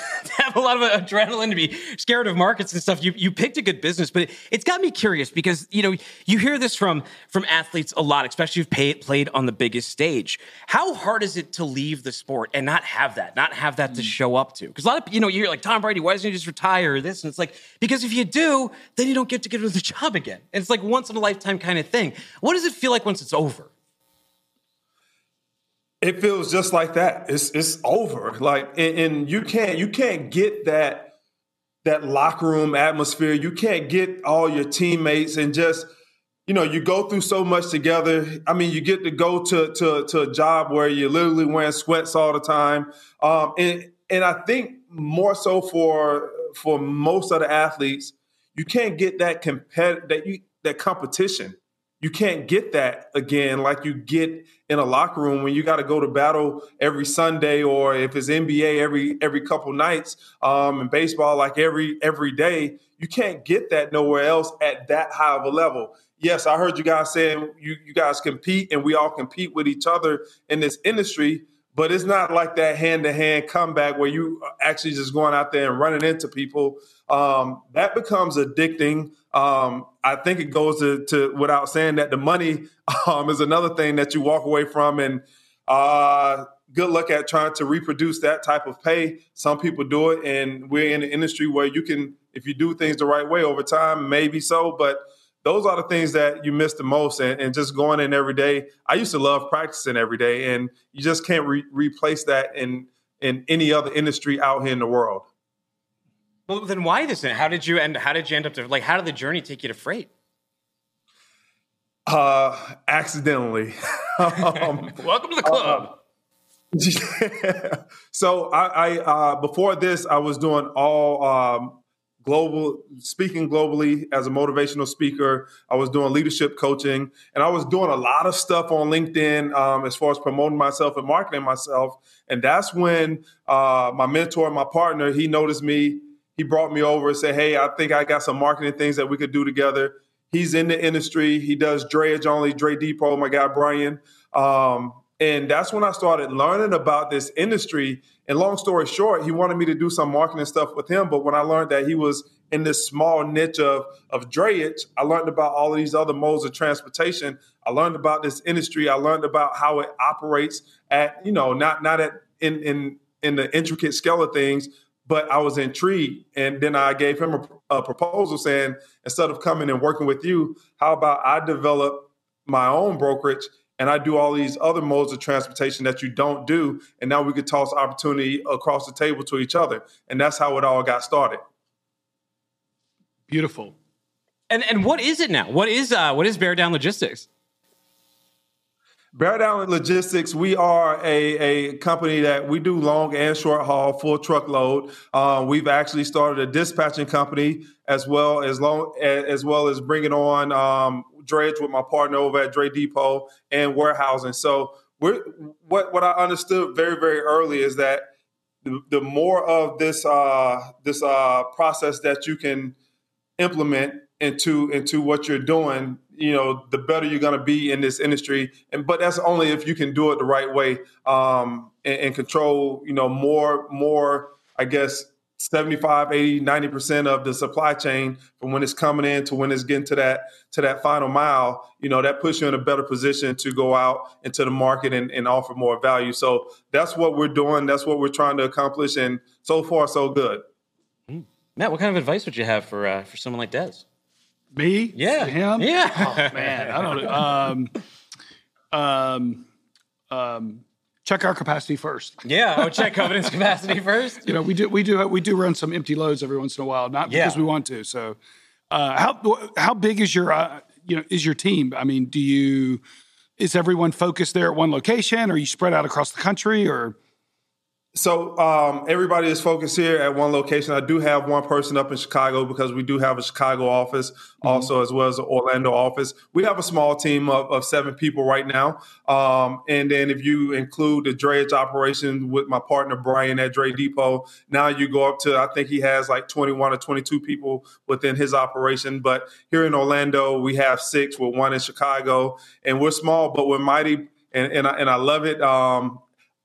have a lot of adrenaline, to be scared of markets and stuff, you picked a good business. But it's got me curious because, you know, you hear this from athletes a lot, especially who've played on the biggest stage. How hard is it to leave the sport and not have that to show up to? Because a lot of, you know, you're like, Tom Brady, why doesn't he just retire or this? And it's like, because if you do, then you don't get to get another job again. And it's like once in a lifetime kind of thing. What does it feel like once it's over? It feels just like that. It's over. Like, and you can't get that locker room atmosphere. You can't get all your teammates and just, you know, you go through so much together. I mean, you get to go to a job where you're literally wearing sweats all the time. And I think more so for most of the athletes, you can't get that competition. You can't get that again like you get in a locker room when you got to go to battle every Sunday, or if it's NBA every couple nights, and baseball like every day. You can't get that nowhere else at that high of a level. Yes, I heard you guys saying you guys compete, and we all compete with each other in this industry, but it's not like that hand-to-hand comeback where you actually just going out there and running into people. That becomes addicting. I think it goes to without saying that the money is another thing that you walk away from, and good luck at trying to reproduce that type of pay. Some people do it, and we're in an industry where you can, if you do things the right way over time, maybe so, but those are the things that you miss the most, and just going in every day. I used to love practicing every day, and you just can't replace that in any other industry out here in the world. Well, then why this? How did you end? How did you end up to, like, how did the journey take you to Freight? Accidentally. Welcome to the club. Yeah. So I before this, I was doing all global speaking globally as a motivational speaker. I was doing leadership coaching, and I was doing a lot of stuff on LinkedIn as far as promoting myself and marketing myself. And that's when my mentor, my partner, he noticed me. He brought me over and said, hey, I think I got some marketing things that we could do together. He's in the industry. He does drayage only, Dray Depot, my guy, Brian. And that's when I started learning about this industry. And long story short, he wanted me to do some marketing stuff with him. But when I learned that he was in this small niche of drayage, I learned about all of these other modes of transportation. I learned about this industry. I learned about how it operates at, you know, not at in the intricate scale of things, but I was intrigued. And then I gave him a proposal saying, instead of coming and working with you, how about I develop my own brokerage and I do all these other modes of transportation that you don't do. And now we could toss opportunity across the table to each other. And that's how it all got started. Beautiful. And what is it now? What is Bear Down Logistics? Bear Down Logistics, we are a company that we do long and short haul, full truckload. We've actually started a dispatching company as well as bringing on drayage with my partner over at Dray Depot and warehousing. So what I understood very, very early is that the more of this process that you can implement into what you're doing, you know, the better you're going to be in this industry. But that's only if you can do it the right way and control, you know, more, I guess, 75, 80, 90% of the supply chain from when it's coming in to when it's getting to that final mile. You know, that puts you in a better position to go out into the market and offer more value. So that's what we're doing. That's what we're trying to accomplish. And so far, so good. Matt, what kind of advice would you have for someone like Des? Me? Yeah. Him? Yeah. Oh, man. I don't know. Check our capacity first. Yeah. Oh, check Covenant's capacity first. You know, we do run some empty loads every once in a while, not because we want to. So, how big is your your team? I mean, is everyone focused there at one location, or are you spread out across the country, or? So everybody is focused here at one location. I do have one person up in Chicago because we do have a Chicago office also, as well as an Orlando office. We have a small team of seven people right now. And then if you include the drayage operation with my partner, Brian, at Dray Depot, now you go up to, I think he has like 21 or 22 people within his operation. But here in Orlando, we have six with one in Chicago. And we're small, but we're mighty, and I love it.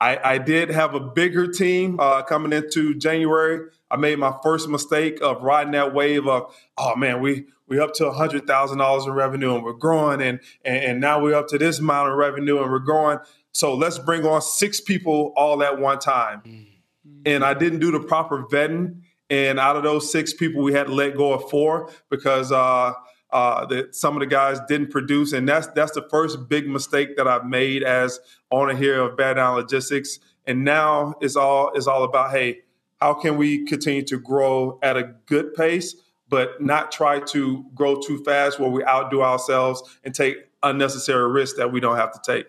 I did have a bigger team coming into January. I made my first mistake of riding that wave of, oh, man, we're up to $100,000 in revenue and we're growing, and now we're up to this amount of revenue and we're growing. So let's bring on six people all at one time. Mm-hmm. And I didn't do the proper vetting. And out of those six people, we had to let go of four because some of the guys didn't produce. And that's the first big mistake that I've made as owner here of Bad Down Logistics. And now it's all about, hey, how can we continue to grow at a good pace, but not try to grow too fast where we outdo ourselves and take unnecessary risks that we don't have to take.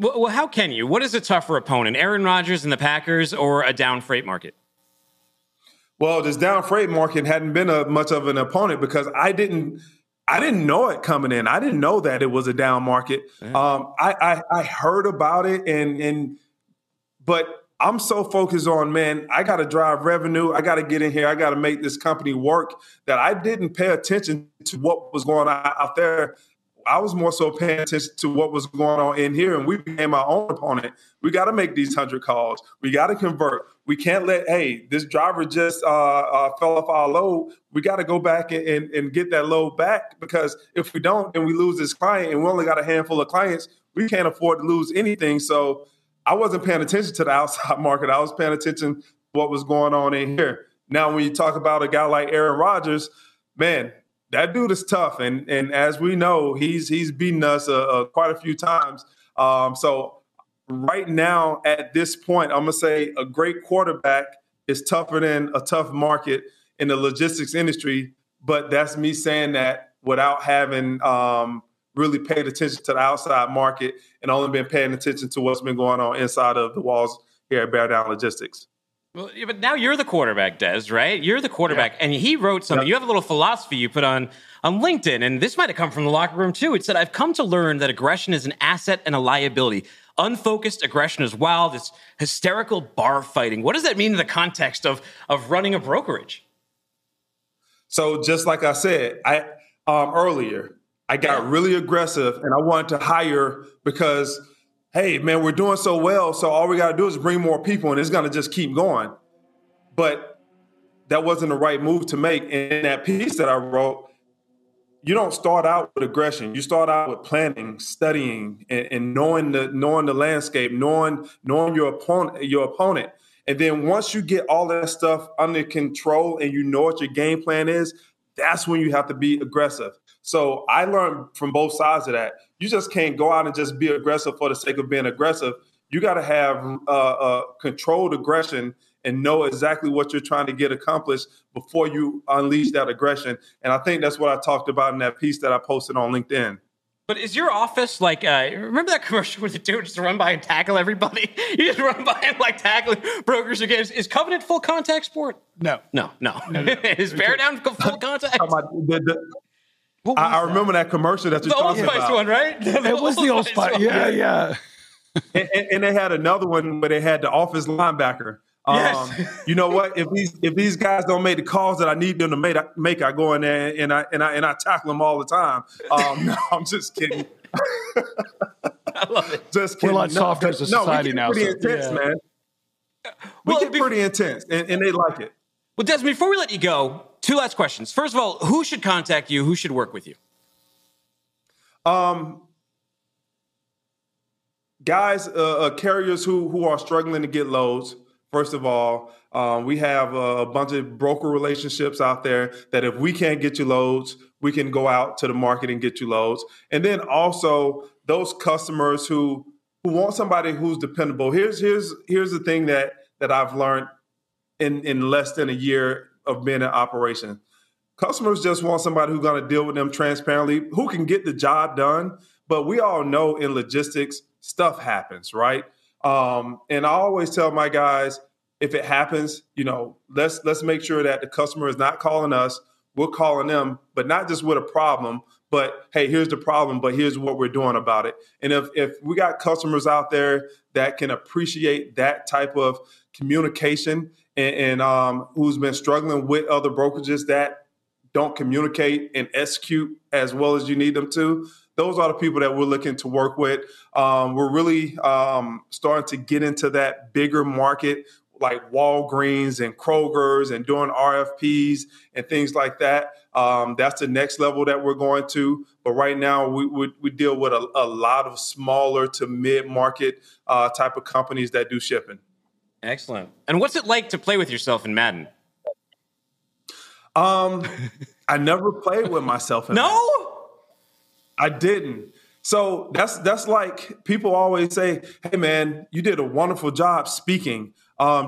Well, how can you? What is a tougher opponent, Aaron Rodgers and the Packers or a down freight market? Well, this down freight market hadn't been much of an opponent because I didn't know it coming in. I didn't know that it was a down market. I heard about it, but I'm so focused on, man, I got to drive revenue. I got to get in here. I got to make this company work that I didn't pay attention to what was going on out there. I was more so paying attention to what was going on in here, and we became our own opponent. We got to make these 100 calls. We got to convert. We can't let, hey, this driver just fell off our load. We got to go back and get that load back, because if we don't, then we lose this client, and we only got a handful of clients. We can't afford to lose anything. So I wasn't paying attention to the outside market. I was paying attention to what was going on in here. Now, when you talk about a guy like Aaron Rodgers, man, that dude is tough, and as we know, he's beaten us quite a few times. So right now at this point, I'm going to say a great quarterback is tougher than a tough market in the logistics industry, but that's me saying that without having really paid attention to the outside market and only been paying attention to what's been going on inside of the walls here at Bear Down Logistics. Well, but now you're the quarterback, Des, right? You're the quarterback. Yeah. And he wrote something. Yeah. You have a little philosophy you put on LinkedIn, and this might have come from the locker room too. It said, I've come to learn that aggression is an asset and a liability. Unfocused aggression is wild. It's hysterical bar fighting. What does that mean in the context of running a brokerage? So just like I said earlier, I got really aggressive, and I wanted to hire because – hey, man, we're doing so well, so all we got to do is bring more people, and it's going to just keep going. But that wasn't the right move to make. And in that piece that I wrote, you don't start out with aggression. You start out with planning, studying, and knowing the landscape, knowing your opponent. And then once you get all that stuff under control and you know what your game plan is, that's when you have to be aggressive. So I learned from both sides of that. You just can't go out and just be aggressive for the sake of being aggressive. You got to have controlled aggression and know exactly what you're trying to get accomplished before you unleash that aggression. And I think that's what I talked about in that piece that I posted on LinkedIn. But is your office like, remember that commercial where the dude just run by and tackle everybody? You just run by and like tackling brokers again. Is Covenant full contact sport? No. Is Bear Down full contact? I remember that commercial that you're talking about. The Old Spice one, right? It was the Old Spice one. Yeah. and they had another one where they had the office linebacker. Yes. You know what? If these guys don't make the calls that I need them to make, I go in there and I tackle them all the time. No, I'm just kidding. I love it. Just kidding. We're like softer as a society now. We get pretty intense, man. Pretty intense, and they like it. Well, Des, before we let you go, two last questions. First of all, who should contact you? Who should work with you? Guys, carriers who are struggling to get loads. First of all, we have a bunch of broker relationships out there that if we can't get you loads, we can go out to the market and get you loads. And then also those customers who want somebody who's dependable. Here's the thing that I've learned in less than a year of being in operation. Customers just want somebody who's going to deal with them transparently, who can get the job done. But we all know in logistics, stuff happens, right? And I always tell my guys, if it happens, you know, let's make sure that the customer is not calling us. We're calling them, but not just with a problem, but, hey, here's the problem, but here's what we're doing about it. And if we got customers out there that can appreciate that type of communication and who's been struggling with other brokerages that don't communicate and execute as well as you need them to, those are the people that we're looking to work with. We're really starting to get into that bigger market, like Walgreens and Kroger's, and doing RFPs and things like that. That's the next level that we're going to. But right now we deal with a lot of smaller to mid-market type of companies that do shipping. Excellent. And what's it like to play with yourself in Madden? I never played with myself in Madden. No? I didn't. So that's like people always say, hey, man, you did a wonderful job speaking.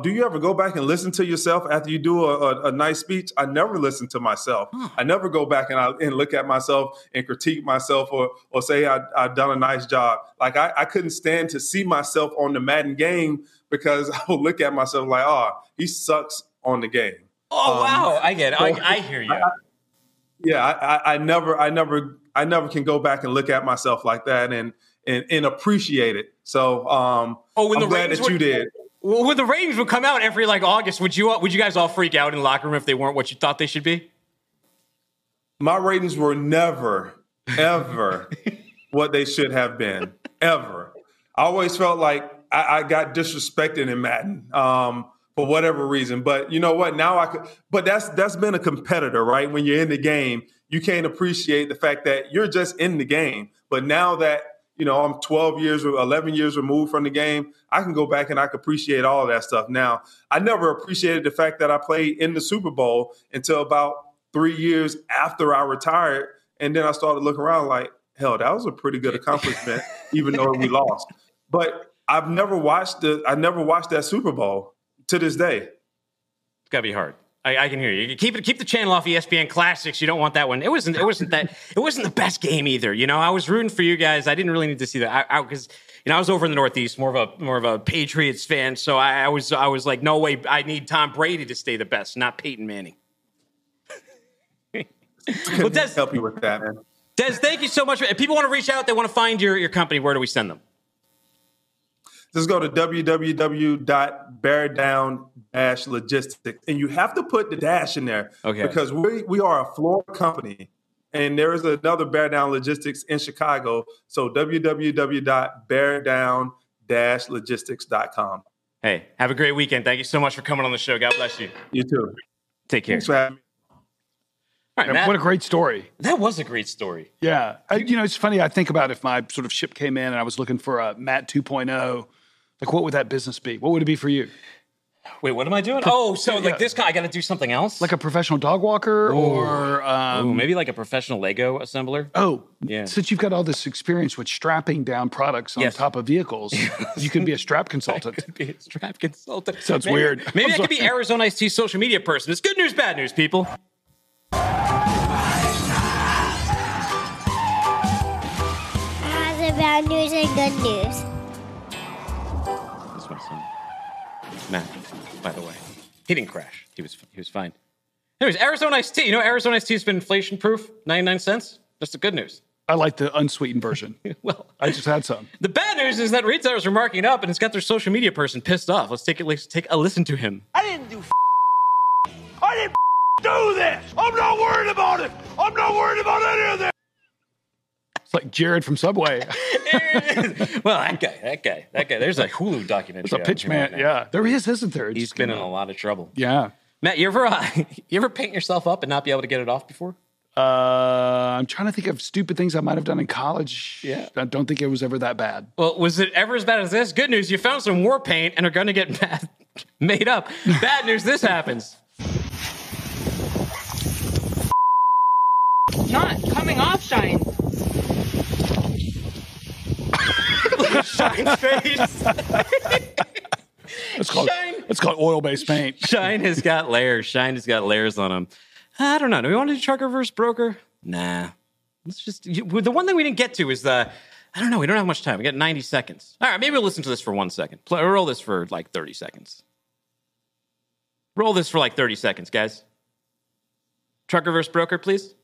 Do you ever go back and listen to yourself after you do a nice speech? I never listen to myself. I never go back and look at myself and critique myself or say I've done a nice job. Like I couldn't stand to see myself on the Madden game because I would look at myself like, oh, he sucks on the game. Oh, wow. I get it. I hear you. I never can go back and look at myself like that and appreciate it. So I'm glad that you did. Well, when the ratings would come out every August, would you guys all freak out in the locker room if they weren't what you thought they should be? My ratings were never, ever what they should have been, ever. I always felt like I got disrespected in Madden for whatever reason. But you know what? Now I could. But that's been a competitor, right? When you're in the game, you can't appreciate the fact that you're just in the game. But now that I'm 12 years or 11 years removed from the game, I can go back and I can appreciate all of that stuff. Now, I never appreciated the fact that I played in the Super Bowl until about 3 years after I retired. And then I started looking around like, hell, that was a pretty good accomplishment, even though we lost. But I've never watched that Super Bowl to this day. It's got to be hard. I can hear you. Keep the channel off ESPN Classics. You don't want that one. It wasn't the best game either. I was rooting for you guys. I didn't really need to see that out because I was over in the Northeast, more of a Patriots fan. So I was like, no way. I need Tom Brady to stay the best, not Peyton Manning. Well, Des, help you with that, man. Des, thank you so much. If people want to reach out, they want to find your company, where do we send them? Just go to www.beardown-logistics. And you have to put the dash in there, okay, because we are a floor company, and there is another Bear Down Logistics in Chicago. So www.beardown-logistics.com. Hey, have a great weekend. Thank you so much for coming on the show. God bless you. You too. Take care. Thanks for having me. All right, Matt, what a great story. That was a great story. Yeah. It's funny. I think about if my sort of ship came in and I was looking for a Matt 2.0, like what would that business be? What would it be for you? Wait, what am I doing? This guy, I got to do something else? Like a professional dog walker or... maybe like a professional Lego assembler. Oh, yeah. Since you've got all this experience with strapping down products on top of vehicles, you can be a strap consultant. I could be a strap consultant. Sounds weird. Maybe I could be Arizona Ice-T's social media person. It's good news, bad news, people. That's bad news and good news. That's my son. Matt, by the way. He didn't crash. He was fine. Anyways, Arizona iced tea. Arizona iced tea has been inflation proof, 99 cents. That's the good news. I like the unsweetened version. Well, I just had some. The bad news is that retailers are marking up and it's got their social media person pissed off. Let's take a listen to him. I didn't do I didn't do this. I'm not worried about it. I'm not worried about any of this. It's like Jared from Subway. Well, that guy. There's a Hulu documentary. There's a pitch man. Right, yeah, there is, isn't there? He's been in a lot of trouble. Yeah. Matt, you ever paint yourself up and not be able to get it off before? I'm trying to think of stupid things I might have done in college. Yeah. I don't think it was ever that bad. Well, was it ever as bad as this? Good news, you found some war paint and are going to get made up. Bad news, this happens. Not coming off, Shine. Shine face. It's called oil-based paint. Shine has got layers. Shine has got layers on him. I don't know. Do we want to do trucker versus broker? Nah. Let's just. The one thing we didn't get to is the. I don't know. We don't have much time. We got 90 seconds. All right. Maybe we'll listen to this for 1 second. Roll this for like 30 seconds. Roll this for like 30 seconds, guys. Trucker versus broker, please.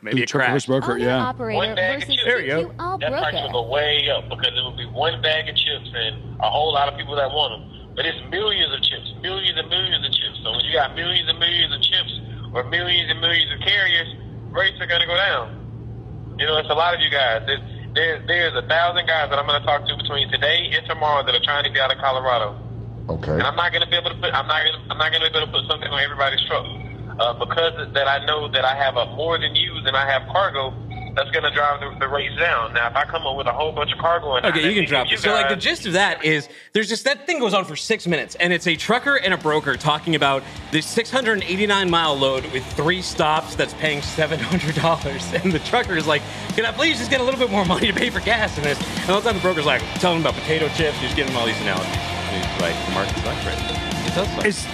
Maybe a trucker versus broker, yeah. One bag of chips. There you go. That price will go way up because it will be one bag of chips and a whole lot of people that want them. But it's millions of chips, millions and millions of chips. So when you got millions and millions of chips or millions and millions of carriers, rates are going to go down. You know, it's a lot of you guys. There's 1,000 guys that I'm going to talk to between today and tomorrow that are trying to get out of Colorado. Okay. And I'm not going to be able to put I'm not going to be able to put something on everybody's truck because that I know that I have a more than you than I have cargo. That's going to drive the rates down. Now, if I come up with a whole bunch of cargo... And okay, you can drop it. So, like, the gist of that is there's just... That thing goes on for 6 minutes, and it's a trucker and a broker talking about this 689-mile load with 3 stops that's paying $700. And the trucker is like, can I please just get a little bit more money to pay for gas in this? And all the time the broker's like, tell him about potato chips, just giving him all these analogies. And he's like, the market's not great. Is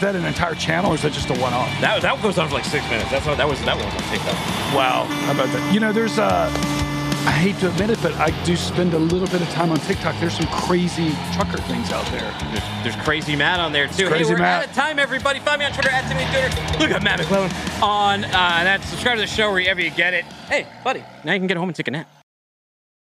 that an entire channel, or is that just a one-off? That goes on for like 6 minutes. That's what that one was on TikTok. Wow, how about that? You know, there's I hate to admit it, but I do spend a little bit of time on TikTok. There's some crazy trucker things out there. There's crazy Matt on there too. Hey, we're Matt. Out of time, everybody. Find me on Twitter @TimmyDooner. Look at Matt McClellan on that. Subscribe to the show wherever you get it. Hey, buddy, now you can get home and take a nap.